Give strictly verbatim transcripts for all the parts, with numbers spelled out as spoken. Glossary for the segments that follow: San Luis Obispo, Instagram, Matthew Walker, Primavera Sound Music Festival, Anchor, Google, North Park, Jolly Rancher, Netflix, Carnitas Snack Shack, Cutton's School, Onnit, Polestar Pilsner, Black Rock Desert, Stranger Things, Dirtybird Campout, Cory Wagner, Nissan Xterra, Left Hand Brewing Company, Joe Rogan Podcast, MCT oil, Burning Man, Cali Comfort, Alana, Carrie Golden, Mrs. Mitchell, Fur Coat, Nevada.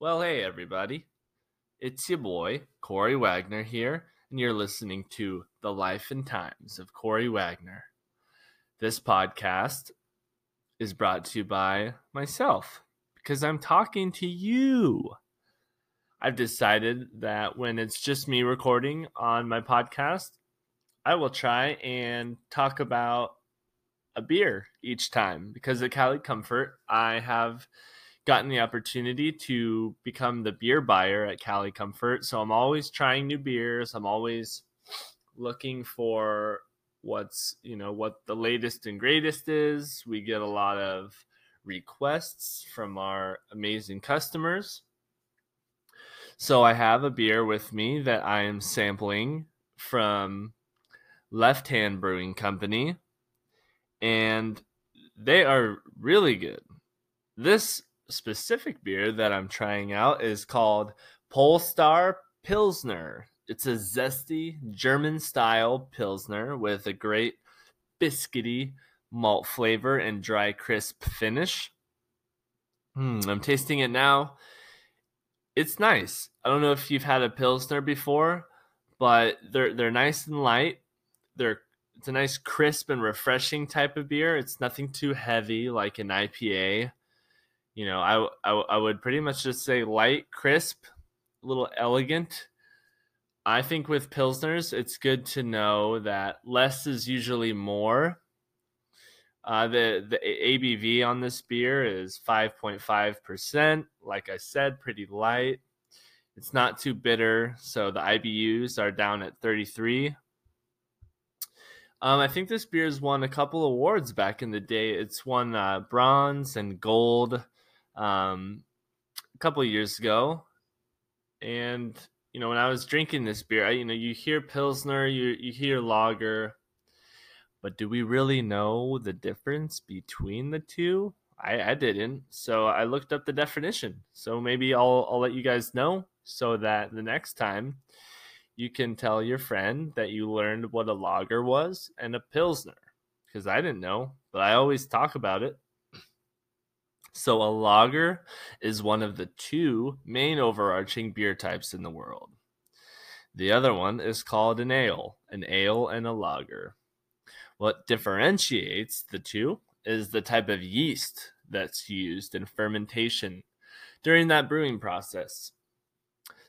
Well, hey, everybody. It's your boy, Cory Wagner here, and you're listening to The Life and Times of Cory Wagner. This podcast is brought to you by myself, because I'm talking to you. I've decided that when it's just me recording on my podcast, I will try and talk about a beer each time, because at Cali Comfort, I have gotten the opportunity to become the beer buyer at Cali Comfort. So I'm always trying new beers. I'm always looking for what's, you know, what the latest and greatest is. We get a lot of requests from our amazing customers. So I have a beer with me that I am sampling from Left Hand Brewing Company, and they are really good. This specific beer that I'm trying out is called Polestar Pilsner. It's a zesty German-style Pilsner with a great biscuity malt flavor and dry, crisp finish. Mm, I'm tasting it now. It's nice. I don't know if you've had a Pilsner before, but they're they're nice and light. They're it's a nice, crisp, and refreshing type of beer. It's nothing too heavy like an I P A. You know, I, I, I would pretty much just say light, crisp, a little elegant. I think with Pilsners, it's good to know that less is usually more. Uh, the, the A B V on this beer is five point five percent. Like I said, pretty light. It's not too bitter, so the I B Us are down at thirty-three. Um, I think this beer's won a couple awards back in the day. It's won uh, bronze and gold um, a couple of years ago. And, you know, when I was drinking this beer, I, you know, you hear Pilsner, you you hear lager. But do we really know the difference between the two? I, I didn't. So I looked up the definition. So maybe I'll I'll let you guys know so that the next time you can tell your friend that you learned what a lager was and a Pilsner, because I didn't know, but I always talk about it. So a lager is one of the two main overarching beer types in the world. The other one is called an ale, an ale and a lager. What differentiates the two is the type of yeast that's used in fermentation during that brewing process.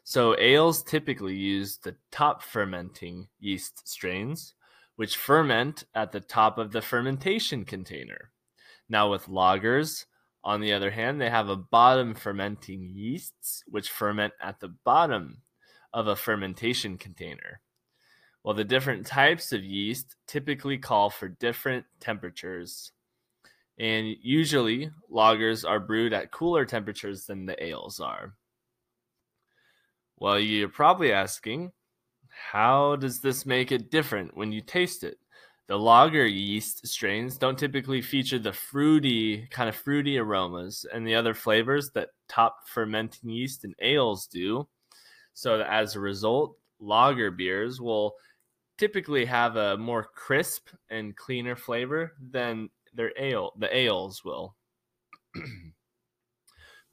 So ales typically use the top fermenting yeast strains, which ferment at the top of the fermentation container. Now with lagers, on the other hand, they have a bottom fermenting yeasts, which ferment at the bottom of a fermentation container. Well, the different types of yeast typically call for different temperatures. And usually, lagers are brewed at cooler temperatures than the ales are. Well, you're probably asking, how does this make it different when you taste it? The lager yeast strains don't typically feature the fruity, kind of fruity aromas and the other flavors that top fermenting yeast and ales do. So that as a result, lager beers will typically have a more crisp and cleaner flavor than their ale, the ales will.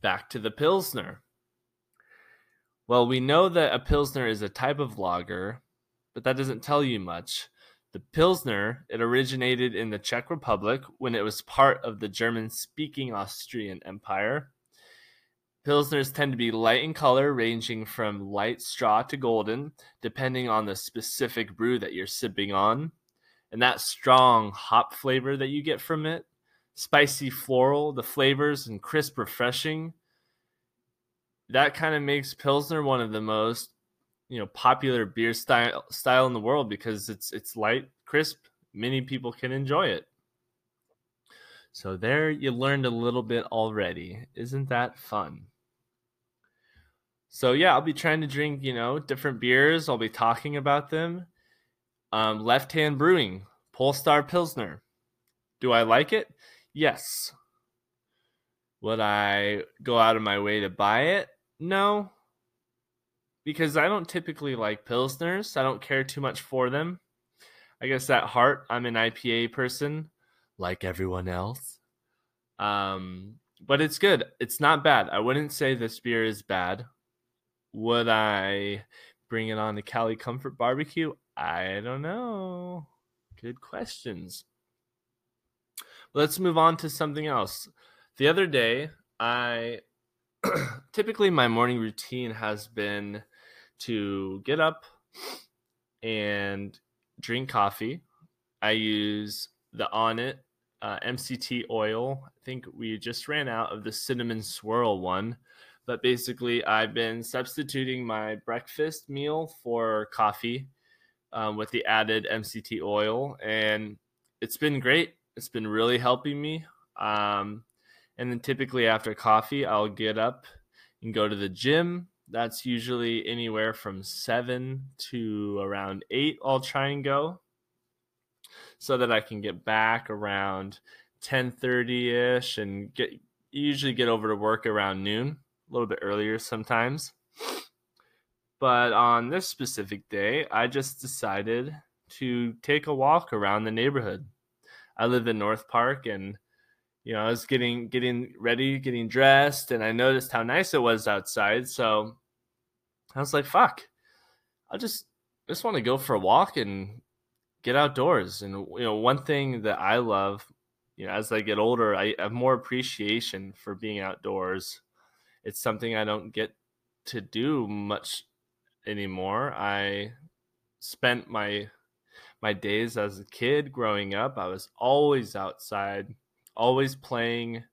Back to the Pilsner. Well, we know that a Pilsner is a type of lager, but that doesn't tell you much. The Pilsner, it originated in the Czech Republic when it was part of the German-speaking Austrian Empire. Pilsners tend to be light in color, ranging from light straw to golden, depending on the specific brew that you're sipping on. And that strong hop flavor that you get from it, spicy floral, the flavors, and crisp refreshing. That kind of makes Pilsner one of the most, you know, popular beer style style in the world, because it's it's light, crisp. Many people can enjoy it. So there you learned a little bit already. Isn't that fun? So yeah, I'll be trying to drink, you know, different beers. I'll be talking about them. Um, Left Hand Brewing, Polestar Pilsner. Do I like it? Yes. Would I go out of my way to buy it? No, because I don't typically like Pilsners. I don't care too much for them. I guess at heart, I'm an I P A person, like everyone else. Um, But it's good. It's not bad. I wouldn't say this beer is bad. Would I bring it on to Cali Comfort Barbecue? I don't know. Good questions. Let's move on to something else. The other day, I typically my morning routine has been to get up and drink coffee. I use the Onnit uh, M C T oil. I think we just ran out of the cinnamon swirl one, but basically I've been substituting my breakfast meal for coffee um, with the added M C T oil, and it's been great. It's been really helping me. Um, and then typically after coffee, I'll get up and go to the gym. That's usually anywhere from seven to around eight. I'll try and go so that I can get back around ten thirty ish and get usually get over to work around noon, a little bit earlier sometimes. But on this specific day, I just decided to take a walk around the neighborhood. I live in North Park, and you know, I was getting getting ready, getting dressed, and I noticed how nice it was outside. So I was like, fuck, I just I just want to go for a walk and get outdoors. And you know, one thing that I love, you know, as I get older, I have more appreciation for being outdoors. It's something I don't get to do much anymore. I spent my my days as a kid growing up. I was always outside, always playing.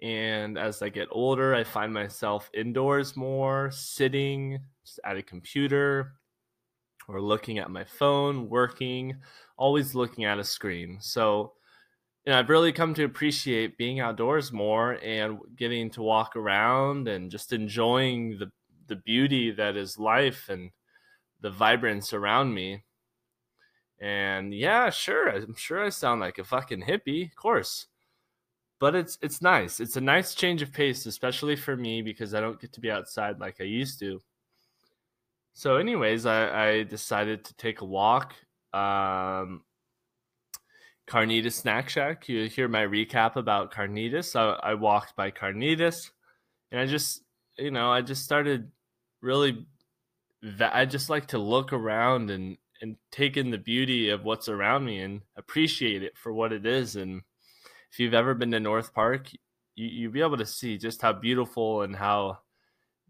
And as I get older, I find myself indoors more, sitting just at a computer or looking at my phone, working, always looking at a screen. So, you know, I've really come to appreciate being outdoors more and getting to walk around and just enjoying the, the beauty that is life and the vibrance around me. And yeah, sure, I'm sure I sound like a fucking hippie, of course. But it's it's nice. It's a nice change of pace, especially for me, because I don't get to be outside like I used to. So anyways, I, I decided to take a walk. Um, Carnitas Snack Shack. You hear my recap about Carnitas. I, I walked by Carnitas, and I just, you know, I just started really, I just like to look around and, and take in the beauty of what's around me and appreciate it for what it is. And if you've ever been to North Park, you, you'll be able to see just how beautiful and how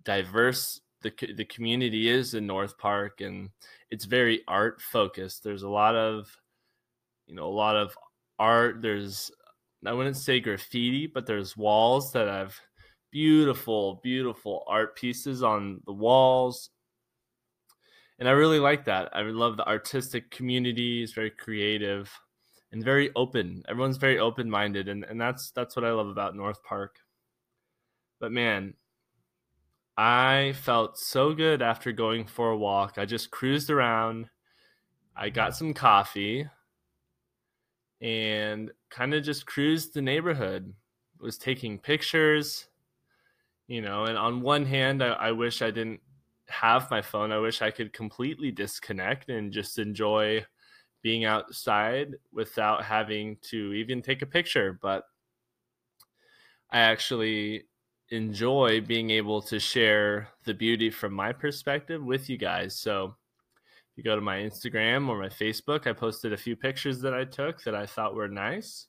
diverse the the community is in North Park, and it's very art focused. There's a lot of, you know, a lot of art. There's, I wouldn't say graffiti, but there's walls that have beautiful, beautiful art pieces on the walls. And I really like that. I love the artistic community. It's very creative and very open. Everyone's very open-minded, and, and that's that's what I love about North Park. But man, I felt so good after going for a walk. I just cruised around. I got some coffee and kind of just cruised the neighborhood. I was taking pictures, you know, and on one hand, I, I wish I didn't have my phone. I wish I could completely disconnect and just enjoy being outside without having to even take a picture. But I actually enjoy being able to share the beauty from my perspective with you guys. So if you go to my Instagram or my Facebook, I posted a few pictures that I took that I thought were nice.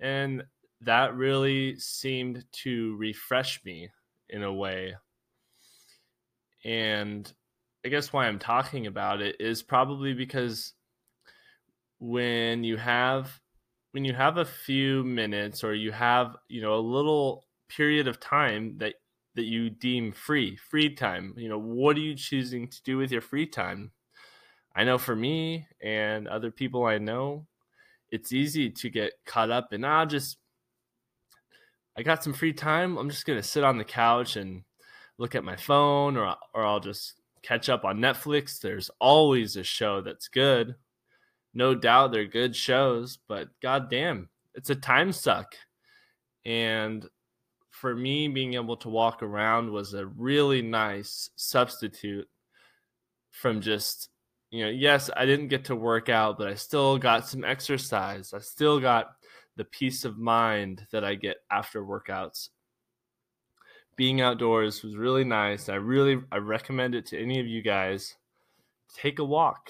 And that really seemed to refresh me in a way. And I guess why I'm talking about it is probably because when you have when you have a few minutes, or you have, you know, a little period of time that that you deem free, free time, you know, what are you choosing to do with your free time? I know for me and other people I know, it's easy to get caught up in, I'll just, I got some free time. I'm just going to sit on the couch and look at my phone, or or I'll just catch up on Netflix. There's always a show that's good. No doubt they're good shows, but goddamn, it's a time suck. And for me, being able to walk around was a really nice substitute from just, you know, yes, I didn't get to work out, but I still got some exercise. I still got the peace of mind that I get after workouts. Being outdoors was really nice. I really I recommend it to any of you guys. Take a walk.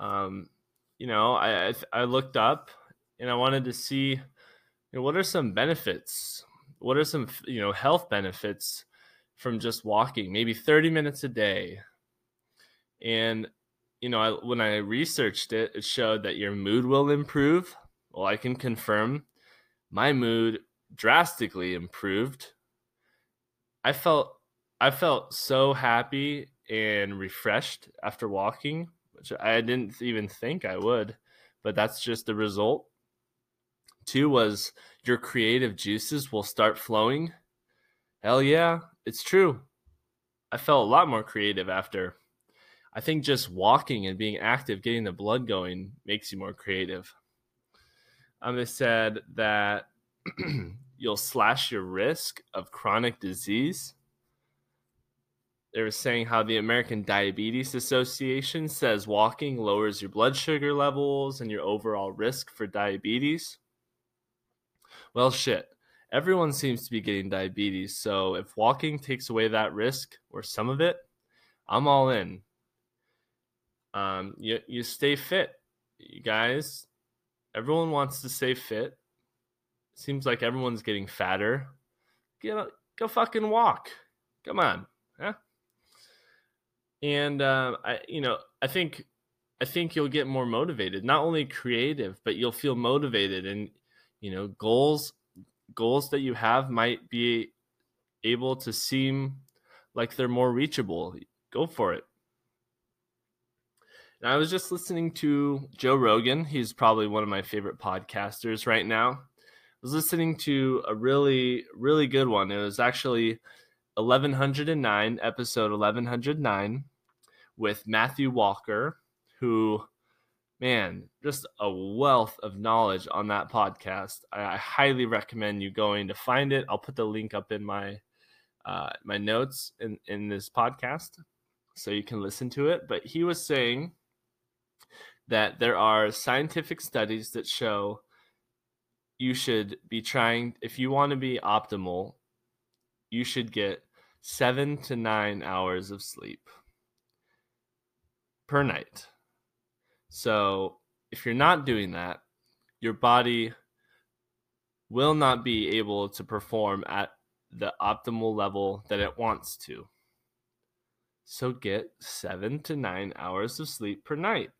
Um, you know, I I looked up and I wanted to see, you know, what are some benefits? What are some, you know, health benefits from just walking? Maybe thirty minutes a day. And, you know, I, when I researched it, it showed that your mood will improve. Well, I can confirm my mood drastically improved. I felt I felt so happy and refreshed after walking, which I didn't even think I would, but that's just the result. Two was your creative juices will start flowing. Hell yeah, it's true. I felt a lot more creative after. I think just walking and being active, getting the blood going, makes you more creative. Um, they said that you'll slash your risk of chronic disease. They were saying how the American Diabetes Association says walking lowers your blood sugar levels and your overall risk for diabetes. Well, shit. Everyone seems to be getting diabetes, so if walking takes away that risk or some of it, I'm all in. Um, you, you stay fit, you guys. Everyone wants to stay fit. Seems like everyone's getting fatter. Get up, go fucking walk. Come on. Huh? And, uh, I, you know, I think, I think you'll get more motivated, not only creative, but you'll feel motivated and, you know, goals, goals that you have might be able to seem like they're more reachable. Go for it. And I was just listening to Joe Rogan. He's probably one of my favorite podcasters right now. I was listening to a really, really good one. It was actually eleven oh nine, episode eleven oh nine, with Matthew Walker, who, man, just a wealth of knowledge on that podcast. I, I highly recommend you going to find it. I'll put the link up in my uh, my notes in, in this podcast so you can listen to it. But he was saying that there are scientific studies that show you should be trying, if you want to be optimal, you should get seven to nine hours of sleep per night. So if you're not doing that, your body will not be able to perform at the optimal level that it wants to. So get seven to nine hours of sleep per night.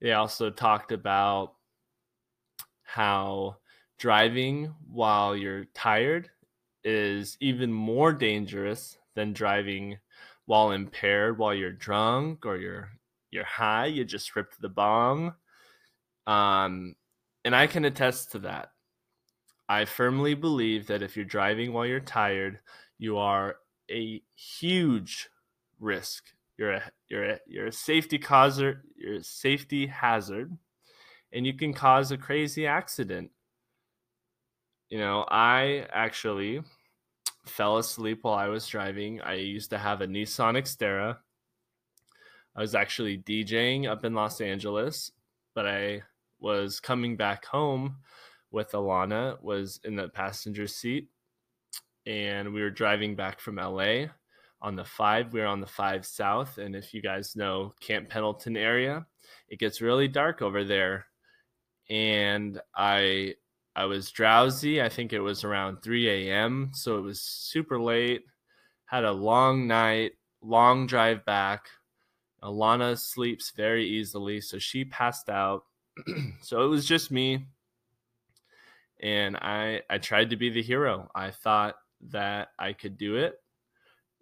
They also talked about how driving while you're tired is even more dangerous than driving while impaired, while you're drunk or you're you're high, you just ripped the bong. Um, and I can attest to that. I firmly believe that if you're driving while you're tired, you are a huge risk. You're a you're a, you're a safety causer. You're a safety hazard, and you can cause a crazy accident. You know, I actually fell asleep while I was driving. I used to have a Nissan Xterra. I was actually DJing up in Los Angeles, but I was coming back home with Alana, was in the passenger seat, and we were driving back from L A on the five. We were on the five South, and if you guys know Camp Pendleton area, it gets really dark over there, and I... I was drowsy. I think it was around three a.m., so it was super late. Had a long night, long drive back. Alana sleeps very easily, so she passed out. So it was just me, and I I tried to be the hero. I thought that I could do it,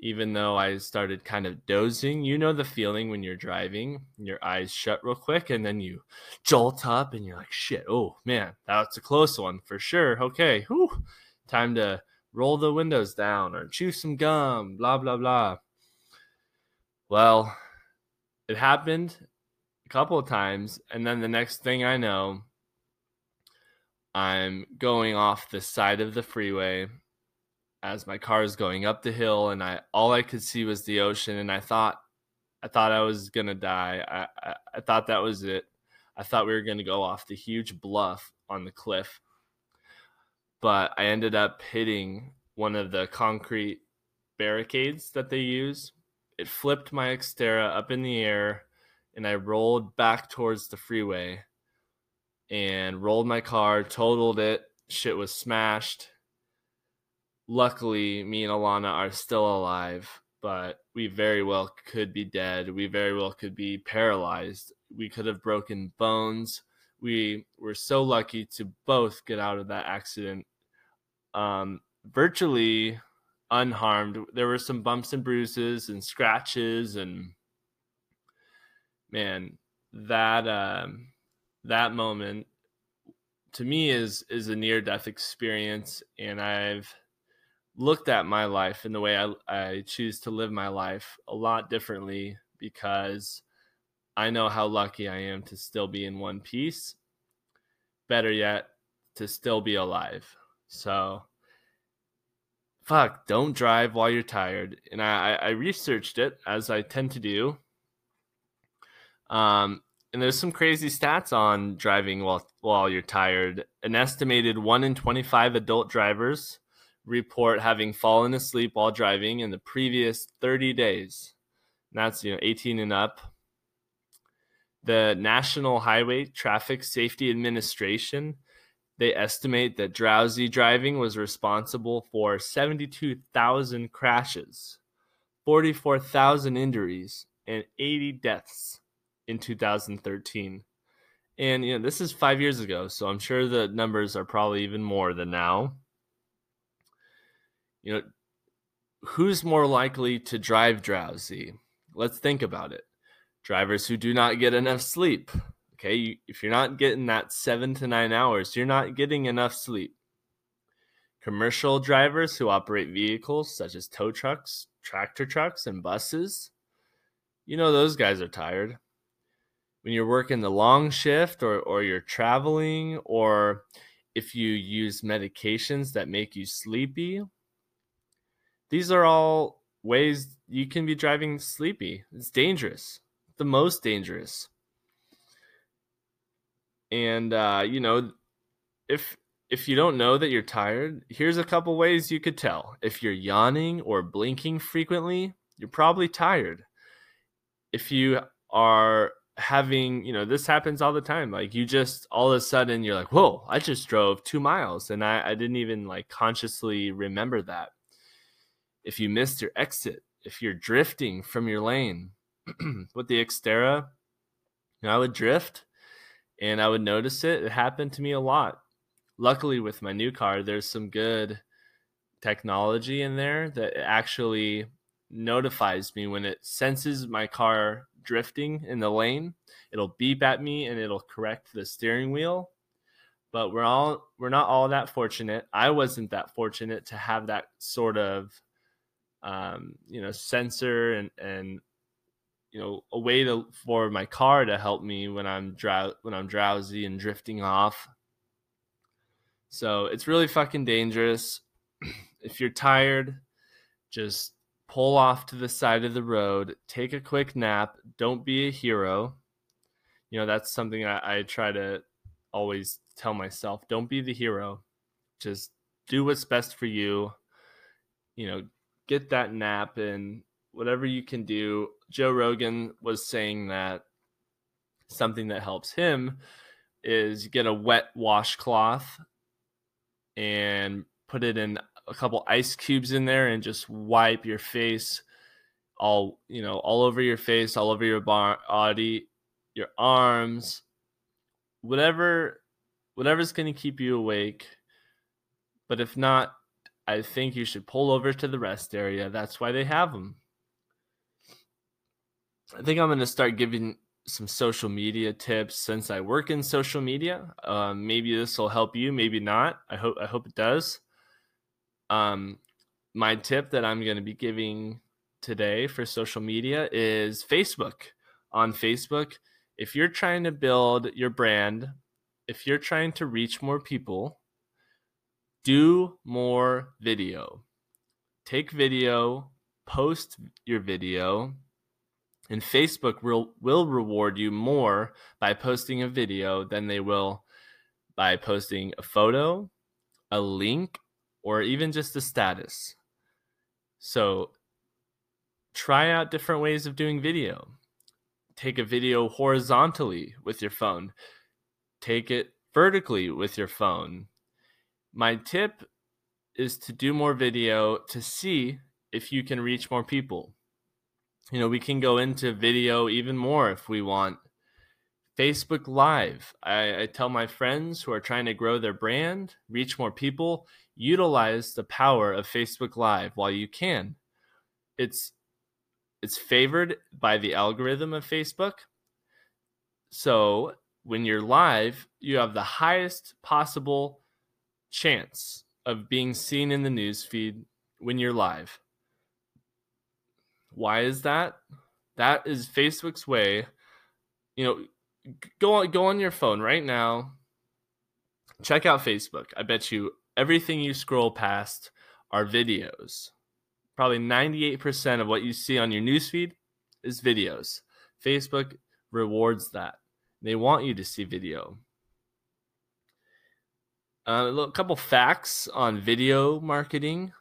even though I started kind of dozing. You know the feeling when you're driving, your eyes shut real quick, and then you jolt up, and you're like, shit, oh, man, that's a close one for sure. Okay, whew, time to roll the windows down or chew some gum, blah, blah, blah. Well, it happened a couple of times, and then the next thing I know, I'm going off the side of the freeway as my car is going up the hill, and I all I could see was the ocean, and I thought I thought I was gonna die. I, I, I thought that was it. I thought we were going to go off the huge bluff on the cliff, but I ended up hitting one of the concrete barricades that they use. It flipped my Xterra up in the air, and I rolled back towards the freeway and rolled my car, totaled it. Shit was smashed. Luckily, me and Alana are still alive, but we very well could be dead. We very well could be paralyzed. We could have broken bones. We were so lucky to both get out of that accident um, virtually unharmed. There were some bumps and bruises and scratches, and man, that um, that moment to me is is a near-death experience, and I've looked at my life and the way I, I choose to live my life a lot differently because I know how lucky I am to still be in one piece. Better yet, to still be alive. So, fuck, don't drive while you're tired. And I, I researched it, as I tend to do. Um, and there's some crazy stats on driving while while you're tired. An estimated one in twenty-five adult drivers report having fallen asleep while driving in the previous thirty days. And that's, you know, eighteen and up. The National Highway Traffic Safety Administration, they estimate that drowsy driving was responsible for seventy-two thousand crashes, forty-four thousand injuries, and eighty deaths in two thousand thirteen. And, you know, this is five years ago, so I'm sure the numbers are probably even more than now. You know, who's more likely to drive drowsy? Let's think about it. Drivers who do not get enough sleep. Okay, you, if you're not getting that seven to nine hours, you're not getting enough sleep. Commercial drivers who operate vehicles such as tow trucks, tractor trucks, and buses. You know those guys are tired. When you're working the long shift or, or you're traveling, or if you use medications that make you sleepy, these are all ways you can be driving sleepy. It's dangerous. The most dangerous. And uh, you know, if if you don't know that you're tired, here's a couple ways you could tell. If you're yawning or blinking frequently, you're probably tired. If you are having, you know, this happens all the time. Like you just all of a sudden you're like, whoa, I just drove two miles and I, I didn't even like consciously remember that. If you missed your exit, if you're drifting from your lane. With the Xterra, you know, I would drift and I would notice it. It happened to me a lot. Luckily, with my new car, there's some good technology in there that actually notifies me when it senses my car drifting in the lane. It'll beep at me and it'll correct the steering wheel. But we're all we're not all that fortunate. I wasn't that fortunate to have that sort of um, you know, sensor and and you know, a way to, for my car to help me when I'm drow- when I'm drowsy and drifting off. So it's really fucking dangerous. If you're tired, just pull off to the side of the road, take a quick nap. Don't be a hero. You know, that's something I, I try to always tell myself. Don't be the hero. Just do what's best for you. You know, get that nap and whatever you can do. Joe Rogan was saying that something that helps him is get a wet washcloth and put it in a couple ice cubes in there and just wipe your face all, you know, all over your face, all over your body, your arms, whatever, whatever's going to keep you awake. But if not, I think you should pull over to the rest area. That's why they have them. I think I'm going to start giving some social media tips since I work in social media. Uh, maybe this will help you, maybe not. I hope I hope it does. Um, my tip that I'm going to be giving today for social media is Facebook. On Facebook, if you're trying to build your brand, if you're trying to reach more people, do more video. Take video, post your video. And Facebook will, will reward you more by posting a video than they will by posting a photo, a link, or even just a status. So try out different ways of doing video. Take a video horizontally with your phone. Take it vertically with your phone. My tip is to do more video to see if you can reach more people. You know, we can go into video even more if we want. Facebook Live. I, I tell my friends who are trying to grow their brand, reach more people, utilize the power of Facebook Live while you can. It's it's favored by the algorithm of Facebook. So when you're live, you have the highest possible chance of being seen in the newsfeed when you're live. Why is that? That is Facebook's way. You know, go on, go on your phone right now. Check out Facebook. I bet you everything you scroll past are videos. Probably ninety-eight percent of what you see on your newsfeed is videos. Facebook rewards that. They want you to see video. Uh, a couple facts on video marketing.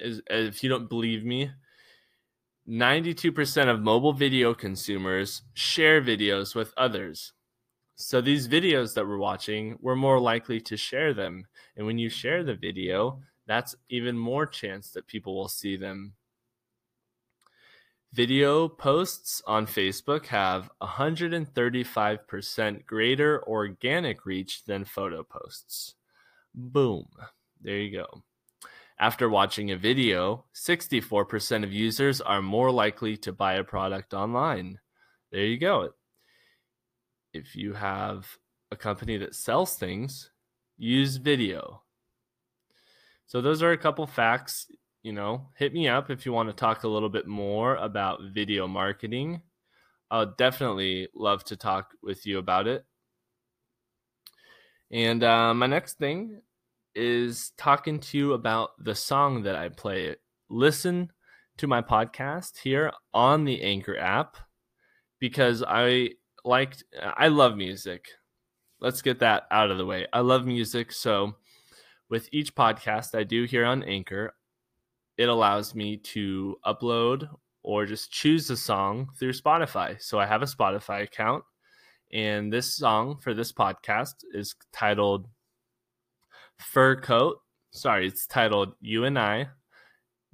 As, as if you don't believe me, ninety-two percent of mobile video consumers share videos with others. So these videos that we're watching, we're more likely to share them. And when you share the video, that's even more chance that people will see them. Video posts on Facebook have one hundred thirty-five percent greater organic reach than photo posts. Boom. There you go. After watching a video, sixty-four percent of users are more likely to buy a product online. There you go. If you have a company that sells things, use video. So those are a couple facts. You know, hit me up if you want to talk a little bit more about video marketing. I'll definitely love to talk with you about it. And uh, my next thing is talking to you about the song that I play. Listen to my podcast here on the Anchor app because I liked, I love music. Let's get that out of the way. I love music. So with each podcast I do here on Anchor, it allows me to upload or just choose a song through Spotify. So I have a Spotify account, and this song for this podcast is titled Fur Coat. Sorry, it's titled You and I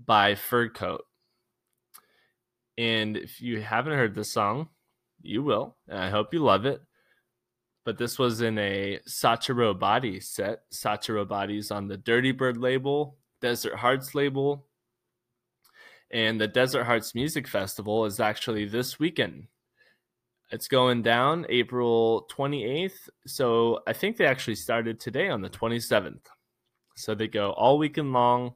by Fur Coat. And if you haven't heard this song, you will, and I hope you love it. But this was in a Sacha Robotti set. Sacha Robotti's on the Dirtybird label, Desert Hearts label, and the Desert Hearts Music Festival is actually this weekend. It's going down April twenty-eighth, so I think they actually started today on the twenty-seventh. So they go all weekend long.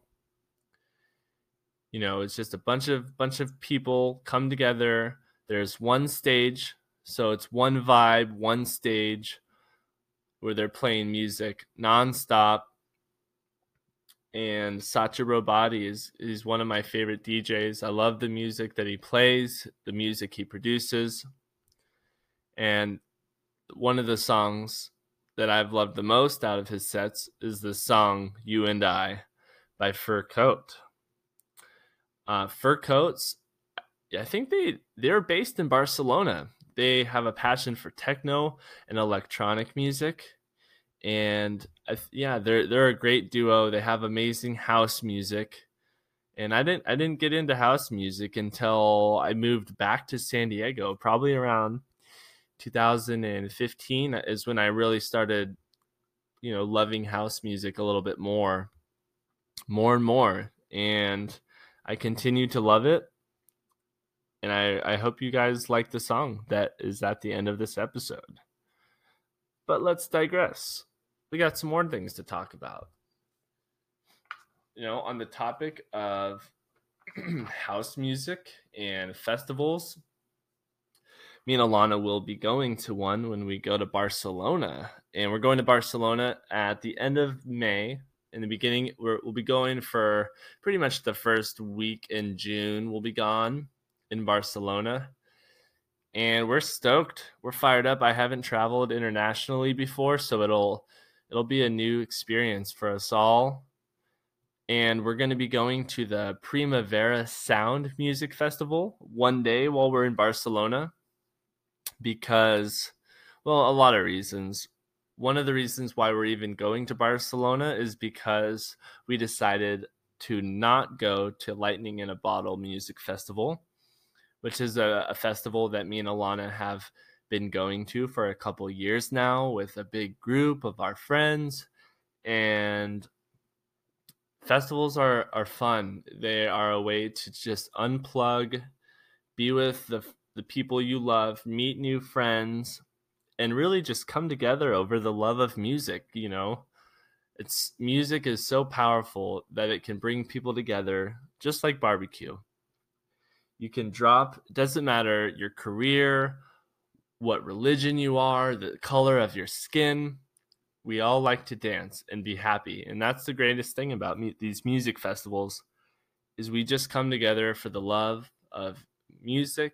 You know, it's just a bunch of bunch of people come together. There's one stage, so it's one vibe, one stage where they're playing music nonstop. And Sacha Robotti is is one of my favorite D Js. I love the music that he plays, the music he produces. And one of the songs that I've loved the most out of his sets is the song You and I by Fur Coat. Uh, Fur Coats, I think they, they're based in Barcelona. They have a passion for techno and electronic music. And I th- yeah, they're they're a great duo. They have amazing house music. And I didn't I didn't get into house music until I moved back to San Diego, probably around two thousand fifteen is when I really started, you know, loving house music a little bit more, more and more. And I continue to love it. And I, I hope you guys like the song that is at the end of this episode. But let's digress. We got some more things to talk about. You know, on the topic of house music and festivals, me and Alana will be going to one when we go to Barcelona. And we're going to Barcelona at the end of May. In the beginning, we're, we'll be going for pretty much the first week in June. We'll be gone. in Barcelona. And we're stoked. We're fired up. I haven't traveled internationally before, so it'll it'll be a new experience for us all. And we're going to be going to the Primavera Sound Music Festival one day while we're in Barcelona because, well, a lot of reasons. One of the reasons why we're even going to Barcelona is because we decided to not go to Lightning in a Bottle Music Festival, which is a, a festival that me and Alana have been going to for a couple years now with a big group of our friends. And festivals are, are fun. They are a way to just unplug, be with the, the people you love, meet new friends, and really just come together over the love of music. You know, it's music is so powerful that it can bring people together, just like barbecue. You can drop, doesn't matter your career, what religion you are, the color of your skin. We all like to dance and be happy. And that's the greatest thing about me, these music festivals is we just come together for the love of music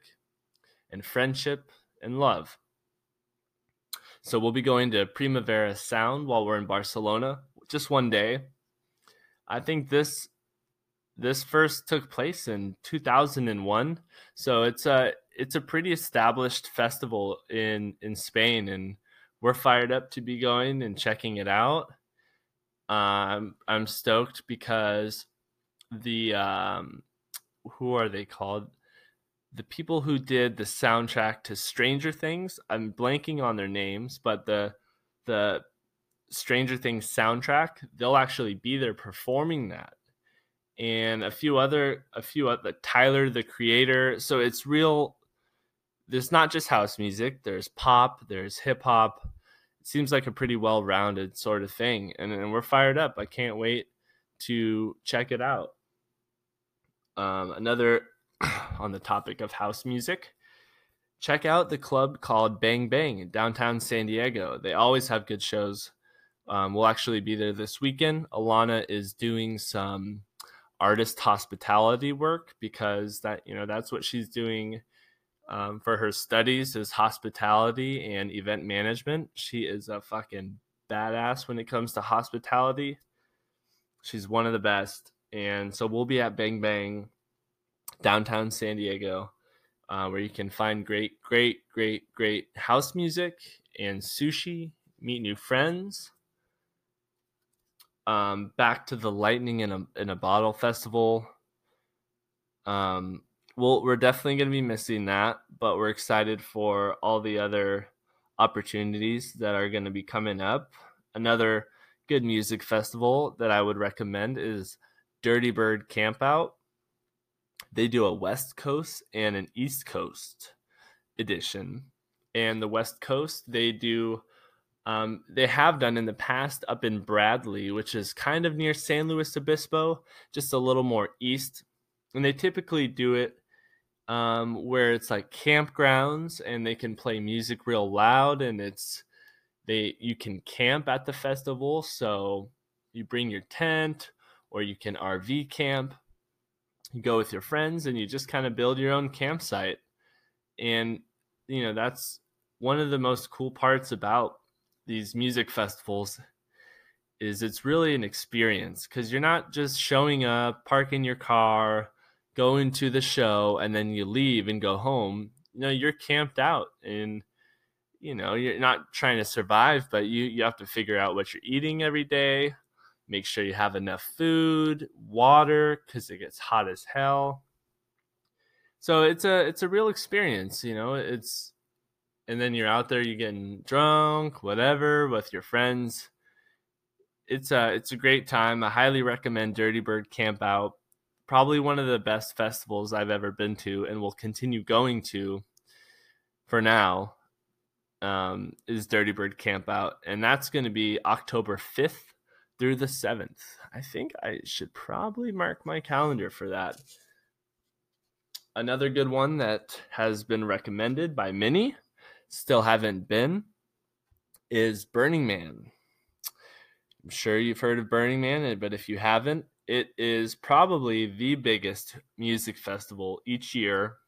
and friendship and love. So we'll be going to Primavera Sound while we're in Barcelona, just one day. I think this This first took place in two thousand one, so it's a it's a pretty established festival in, in Spain, and we're fired up to be going and checking it out. Um, I'm stoked because the um, who are they called? The people who did the soundtrack to Stranger Things. I'm blanking on their names, but the the Stranger Things soundtrack, they'll actually be there performing that. And a few other, a few other, Tyler, the Creator. So it's real. There's not just house music. There's pop. There's hip hop. It seems like a pretty well-rounded sort of thing. And, and we're fired up. I can't wait to check it out. Um, another on the topic of house music. Check out the club called Bang Bang in downtown San Diego. They always have good shows. Um, we'll actually be there this weekend. Alana is doing some artist hospitality work because that, you know, that's what she's doing um, for her studies is hospitality and event management. She is a fucking badass when it comes to hospitality. She's one of the best. And so we'll be at Bang Bang downtown San Diego uh, where you can find great, great, great, great house music and sushi, meet new friends. Um, back to the Lightning in a in a Bottle Festival. Um, well, we're definitely going to be missing that, but we're excited for all the other opportunities that are going to be coming up. Another good music festival that I would recommend is Dirtybird Campout. They do a West Coast and an East Coast edition. And the West Coast, they do... Um, they have done in the past up in Bradley, which is kind of near San Luis Obispo, just a little more east. And they typically do it um, where it's like campgrounds and they can play music real loud and it's they you can camp at the festival. So you bring your tent or you can R V camp. You go with your friends and you just kind of build your own campsite. And, you know, that's one of the most cool parts about these music festivals is it's really an experience because you're not just showing up, parking your car, going to the show, and then you leave and go home. You know, you're camped out and, you know, you're not trying to survive, but you, you have to figure out what you're eating every day, make sure you have enough food, water, because it gets hot as hell. So it's a, it's a real experience, you know, it's, and then you're out there, you're getting drunk, whatever, with your friends. It's a, it's a great time. I highly recommend Dirtybird Campout. Probably one of the best festivals I've ever been to and will continue going to for now um, is Dirtybird Campout. And that's going to be October fifth through the seventh. I think I should probably mark my calendar for that. Another good one that has been recommended by many, still haven't been, is Burning Man. I'm sure you've heard of Burning Man, but if you haven't, it is probably the biggest music festival each year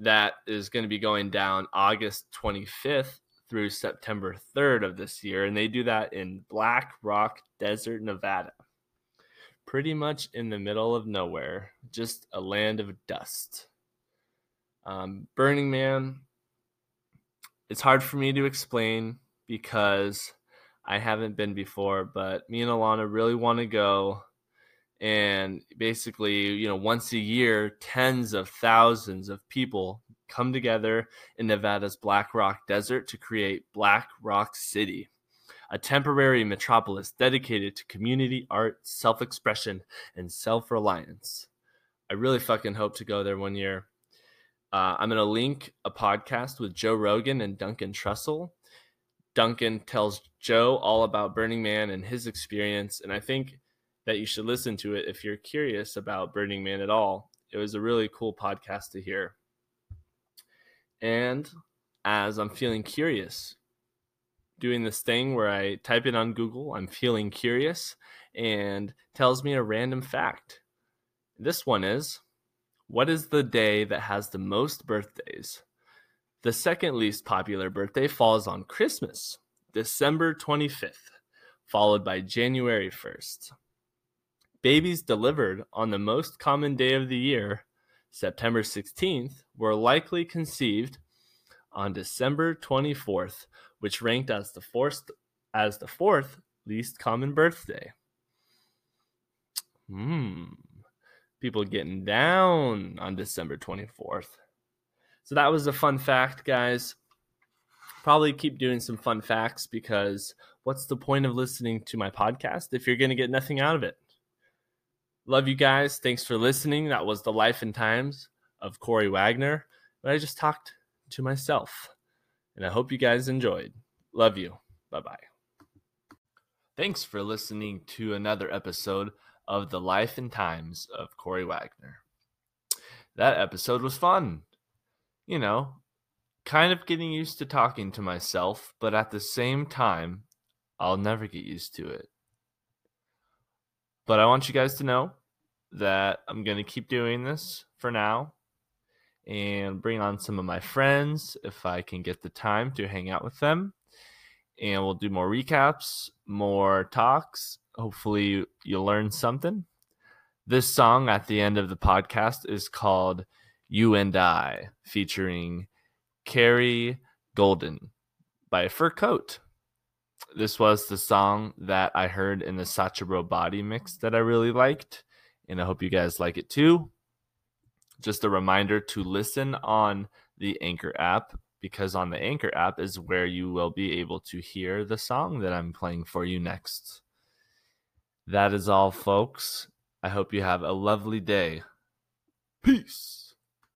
that is going to be going down August twenty-fifth through September third of this year. And they do that in Black Rock Desert, Nevada. Pretty much in the middle of nowhere. Just a land of dust. Um, Burning Man. It's hard for me to explain because I haven't been before, but me and Alana really want to go. And basically, you know, once a year, tens of thousands of people come together in Nevada's Black Rock Desert to create Black Rock City, a temporary metropolis dedicated to community art, self-expression, and self-reliance. I really fucking hope to go there one year. Uh, I'm going to link a podcast with Joe Rogan and Duncan Trussell. Duncan tells Joe all about Burning Man and his experience, and I think that you should listen to it if you're curious about Burning Man at all. It was a really cool podcast to hear. And as I'm feeling curious, doing this thing where I type it on Google, I'm feeling curious, and tells me a random fact. This one is, what is the day that has the most birthdays? The second least popular birthday falls on Christmas, December twenty-fifth, followed by January first. Babies delivered on the most common day of the year, September sixteenth, were likely conceived on December twenty-fourth, which ranked as the fourth, as the fourth least common birthday. Hmm. People getting down on December twenty-fourth. So that was a fun fact, guys. Probably keep doing some fun facts, because what's the point of listening to my podcast if you're going to get nothing out of it? Love you guys. Thanks for listening. That was the life and times of Cory Wagner. But I just talked to myself, and I hope you guys enjoyed. Love you. Bye-bye. Thanks for listening to another episode of the life and times of Cory Wagner. That episode was fun. You know, kind of getting used to talking to myself, but at the same time, I'll never get used to it. But I want you guys to know that I'm going to keep doing this for now and bring on some of my friends if I can get the time to hang out with them. And we'll do more recaps, more talks. Hopefully you learn something. This song at the end of the podcast is called You and I, featuring Carrie Golden by Fur Coat. This was the song that I heard in the Sacha Robotti mix that I really liked, and I hope you guys like it too. Just a reminder to listen on the Anchor app, because on the Anchor app is where you will be able to hear the song that I'm playing for you next. That is all, folks. I hope you have a lovely day. Peace.